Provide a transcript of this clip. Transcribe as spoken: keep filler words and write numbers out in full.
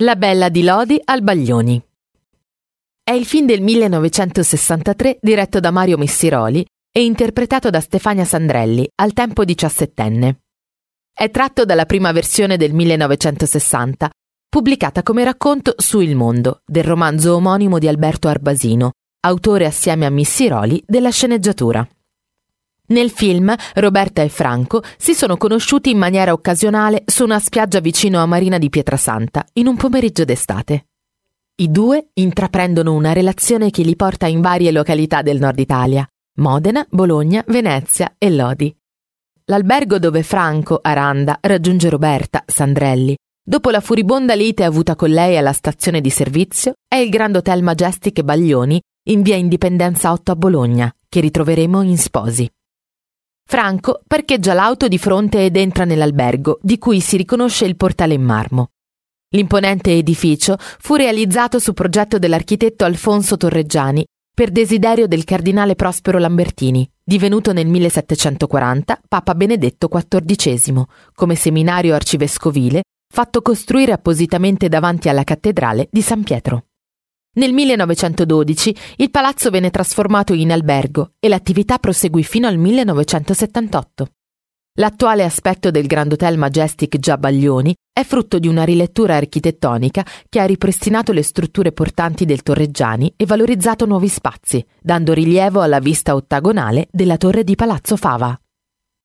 La bella di Lodi al Baglioni. È il film del millenovecentosessantatré diretto da Mario Missiroli e interpretato da Stefania Sandrelli, al tempo diciassettenne. È tratto dalla prima versione del millenovecentosessanta, pubblicata come racconto su Il Mondo, del romanzo omonimo di Alberto Arbasino, autore assieme a Missiroli della sceneggiatura. Nel film, Roberta e Franco si sono conosciuti in maniera occasionale su una spiaggia vicino a Marina di Pietrasanta, in un pomeriggio d'estate. I due intraprendono una relazione che li porta in varie località del nord Italia: Modena, Bologna, Venezia e Lodi. L'albergo dove Franco, Aranda, raggiunge Roberta, Sandrelli, dopo la furibonda lite avuta con lei alla stazione di servizio, è il Grand Hotel Majestic Baglioni, in via Indipendenza otto a Bologna, che ritroveremo in Sposi. Franco parcheggia l'auto di fronte ed entra nell'albergo, di cui si riconosce il portale in marmo. L'imponente edificio fu realizzato su progetto dell'architetto Alfonso Torreggiani per desiderio del cardinale Prospero Lambertini, divenuto nel millesettecentoquaranta Papa Benedetto quattordicesimo, come seminario arcivescovile fatto costruire appositamente davanti alla Cattedrale di San Pietro. Nel millenovecentododici il palazzo venne trasformato in albergo e l'attività proseguì fino al millenovecentosettantotto. L'attuale aspetto del Grand Hotel Majestic già Baglioni è frutto di una rilettura architettonica che ha ripristinato le strutture portanti del Torreggiani e valorizzato nuovi spazi, dando rilievo alla vista ottagonale della Torre di Palazzo Fava.